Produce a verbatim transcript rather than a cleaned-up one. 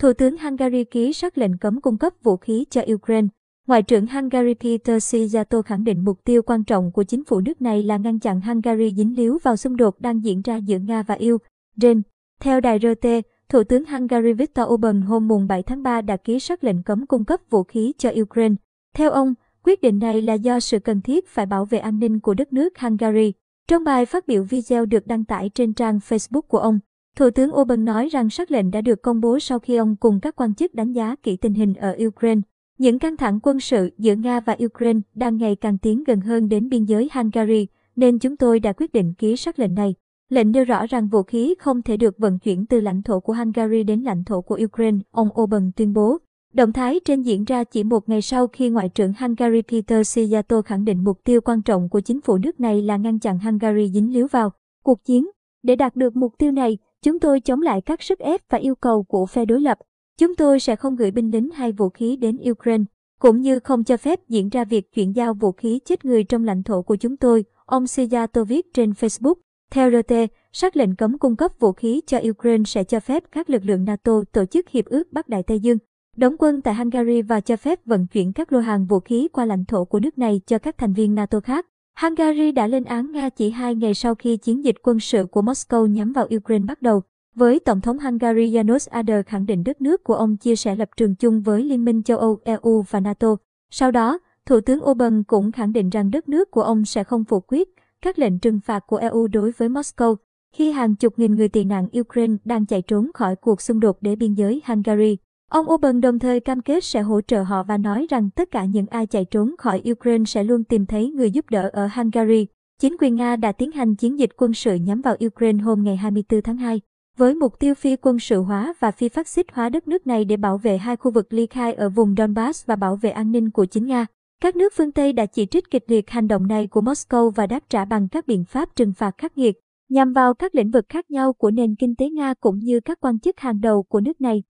Thủ tướng Hungary ký sắc lệnh cấm cung cấp vũ khí cho Ukraine. Ngoại trưởng Hungary Péter Szijjártó khẳng định mục tiêu quan trọng của chính phủ nước này là ngăn chặn Hungary dính líu vào xung đột đang diễn ra giữa Nga và Ukraine. Theo đài rờ tê, Thủ tướng Hungary Viktor Orbán hôm mùng bảy tháng ba đã ký sắc lệnh cấm cung cấp vũ khí cho Ukraine. Theo ông, quyết định này là do sự cần thiết phải bảo vệ an ninh của đất nước Hungary. Trong bài phát biểu video được đăng tải trên trang Facebook của ông, Thủ tướng Orbán nói rằng sắc lệnh đã được công bố sau khi ông cùng các quan chức đánh giá kỹ tình hình ở Ukraine. Những căng thẳng quân sự giữa Nga và Ukraine đang ngày càng tiến gần hơn đến biên giới Hungary, nên chúng tôi đã quyết định ký sắc lệnh này. Lệnh nêu rõ rằng vũ khí không thể được vận chuyển từ lãnh thổ của Hungary đến lãnh thổ của Ukraine, ông Orbán tuyên bố. Động thái trên diễn ra chỉ một ngày sau khi Ngoại trưởng Hungary Péter Szijjártó khẳng định mục tiêu quan trọng của chính phủ nước này là ngăn chặn Hungary dính líu vào cuộc chiến. Để đạt được mục tiêu này, chúng tôi chống lại các sức ép và yêu cầu của phe đối lập. Chúng tôi sẽ không gửi binh lính hay vũ khí đến Ukraine, cũng như không cho phép diễn ra việc chuyển giao vũ khí chết người trong lãnh thổ của chúng tôi, ông Szijjártó viết trên Facebook. Theo rờ tê, sắc lệnh cấm cung cấp vũ khí cho Ukraine sẽ cho phép các lực lượng NATO tổ chức Hiệp ước Bắc Đại Tây Dương đóng quân tại Hungary và cho phép vận chuyển các lô hàng vũ khí qua lãnh thổ của nước này cho các thành viên NATO khác. Hungary đã lên án Nga chỉ hai ngày sau khi chiến dịch quân sự của Moscow nhắm vào Ukraine bắt đầu, với Tổng thống Hungary János Áder khẳng định đất nước của ông chia sẻ lập trường chung với Liên minh châu Âu, e u và NATO. Sau đó, Thủ tướng Orbán cũng khẳng định rằng đất nước của ông sẽ không phủ quyết các lệnh trừng phạt của e u đối với Moscow, khi hàng chục nghìn người tị nạn Ukraine đang chạy trốn khỏi cuộc xung đột để biên giới Hungary. Ông Orbán đồng thời cam kết sẽ hỗ trợ họ và nói rằng tất cả những ai chạy trốn khỏi Ukraine sẽ luôn tìm thấy người giúp đỡ ở Hungary. Chính quyền Nga đã tiến hành chiến dịch quân sự nhắm vào Ukraine hôm ngày hai mươi tư tháng hai, với mục tiêu phi quân sự hóa và phi phát xít hóa đất nước này để bảo vệ hai khu vực ly khai ở vùng Donbass và bảo vệ an ninh của chính Nga. Các nước phương Tây đã chỉ trích kịch liệt hành động này của Moscow và đáp trả bằng các biện pháp trừng phạt khắc nghiệt, nhằm vào các lĩnh vực khác nhau của nền kinh tế Nga cũng như các quan chức hàng đầu của nước này.